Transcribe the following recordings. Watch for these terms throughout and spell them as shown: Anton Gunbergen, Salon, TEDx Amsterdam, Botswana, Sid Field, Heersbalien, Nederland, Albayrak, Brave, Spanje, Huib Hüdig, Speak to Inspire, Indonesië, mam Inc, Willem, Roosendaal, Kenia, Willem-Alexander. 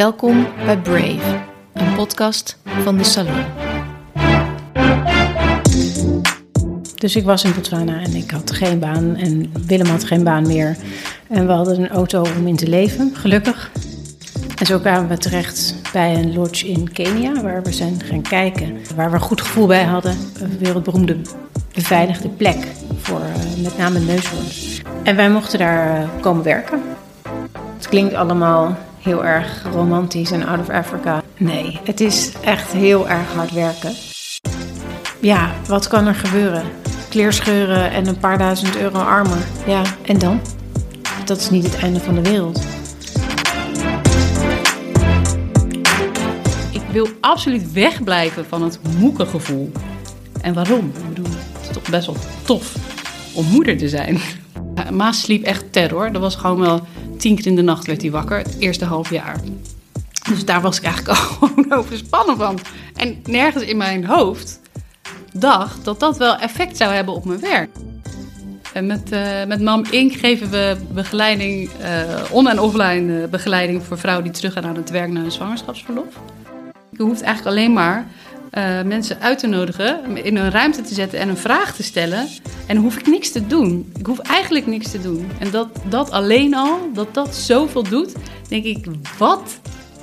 Welkom bij Brave, een podcast van de Salon. Dus ik was in Botswana en ik had geen baan en Willem had geen baan meer. En we hadden een auto om in te leven, gelukkig. En zo kwamen we terecht bij een lodge in Kenia, waar we zijn gaan kijken. Waar we een goed gevoel bij hadden, een wereldberoemde beveiligde plek voor met name neushoorns. En wij mochten daar komen werken. Het klinkt allemaal heel erg romantisch en out of Africa. Nee, het is echt heel erg hard werken. Ja, wat kan er gebeuren? Kleerscheuren en een paar €1000 armer. Ja, en dan? Dat is niet het einde van de wereld. Ik wil absoluut wegblijven van het moekengevoel. En waarom? Ik bedoel, het is toch best wel tof om moeder te zijn. Maas sliep echt terror. Dat was gewoon wel 10 keer in de nacht werd hij wakker, het eerste half jaar. Dus daar was ik eigenlijk al overspannen van. En nergens in mijn hoofd dacht dat dat wel effect zou hebben op mijn werk. En met mam Inc geven we begeleiding, on- en offline begeleiding voor vrouwen die teruggaan aan het werk na een zwangerschapsverlof. Je hoeft eigenlijk alleen maar mensen uit te nodigen, in een ruimte te zetten en een vraag te stellen. En dan hoef ik niks te doen. Ik hoef eigenlijk niks te doen. En dat alleen al, dat zoveel doet, denk ik, wat?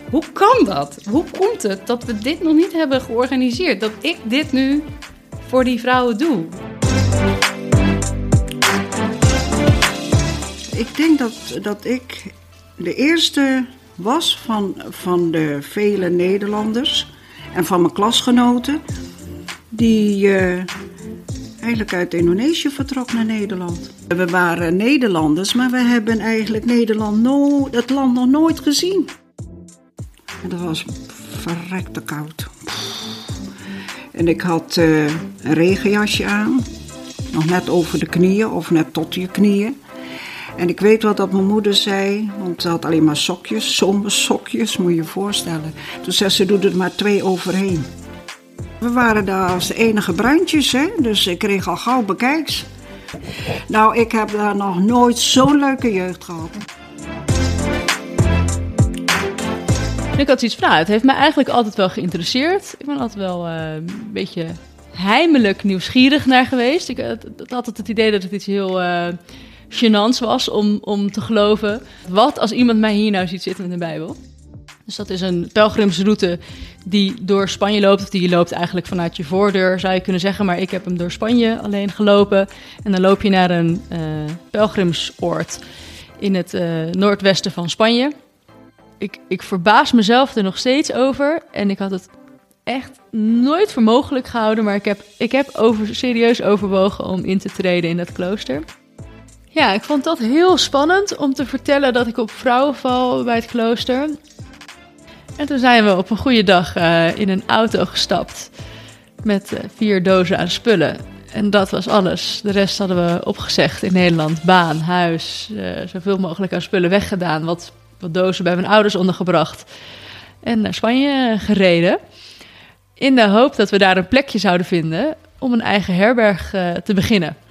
Hoe kan dat? Hoe komt het dat we dit nog niet hebben georganiseerd? Dat ik dit nu voor die vrouwen doe? Ik denk dat ik de eerste was van de vele Nederlanders en van mijn klasgenoten die eigenlijk uit Indonesië vertrok naar Nederland. We waren Nederlanders, maar we hebben eigenlijk het land nog nooit gezien. En dat was verrekte koud. En ik had een regenjasje aan, nog net over de knieën of net tot je knieën. En ik weet wat dat mijn moeder zei, want ze had alleen maar sokjes, zomersokjes, moet je je voorstellen. Toen zei ze, doe er maar 2 overheen. We waren daar als de enige bruintjes, hè? Dus ik kreeg al gauw bekijks. Nou, ik heb daar nog nooit zo'n leuke jeugd gehad. Ik had iets vragen. Het heeft mij eigenlijk altijd wel geïnteresseerd. Ik ben altijd wel een beetje heimelijk nieuwsgierig naar geweest. Ik had altijd het idee dat het iets heel gênants was om te geloven. Wat als iemand mij hier nou ziet zitten met een Bijbel? Dus dat is een pelgrimsroute die door Spanje loopt. Of die loopt eigenlijk vanuit je voordeur, zou je kunnen zeggen. Maar ik heb hem door Spanje alleen gelopen. En dan loop je naar een pelgrimsoord in het noordwesten van Spanje. Ik verbaas mezelf er nog steeds over. En ik had het echt nooit voor mogelijk gehouden. Maar ik heb serieus overwogen om in te treden in dat klooster. Ja, ik vond dat heel spannend om te vertellen dat ik op vrouwen val bij het klooster. En toen zijn we op een goede dag in een auto gestapt met 4 dozen aan spullen. En dat was alles. De rest hadden we opgezegd in Nederland. Baan, huis, zoveel mogelijk aan spullen weggedaan. Wat dozen bij mijn ouders ondergebracht. En naar Spanje gereden. In de hoop dat we daar een plekje zouden vinden om een eigen herberg te beginnen.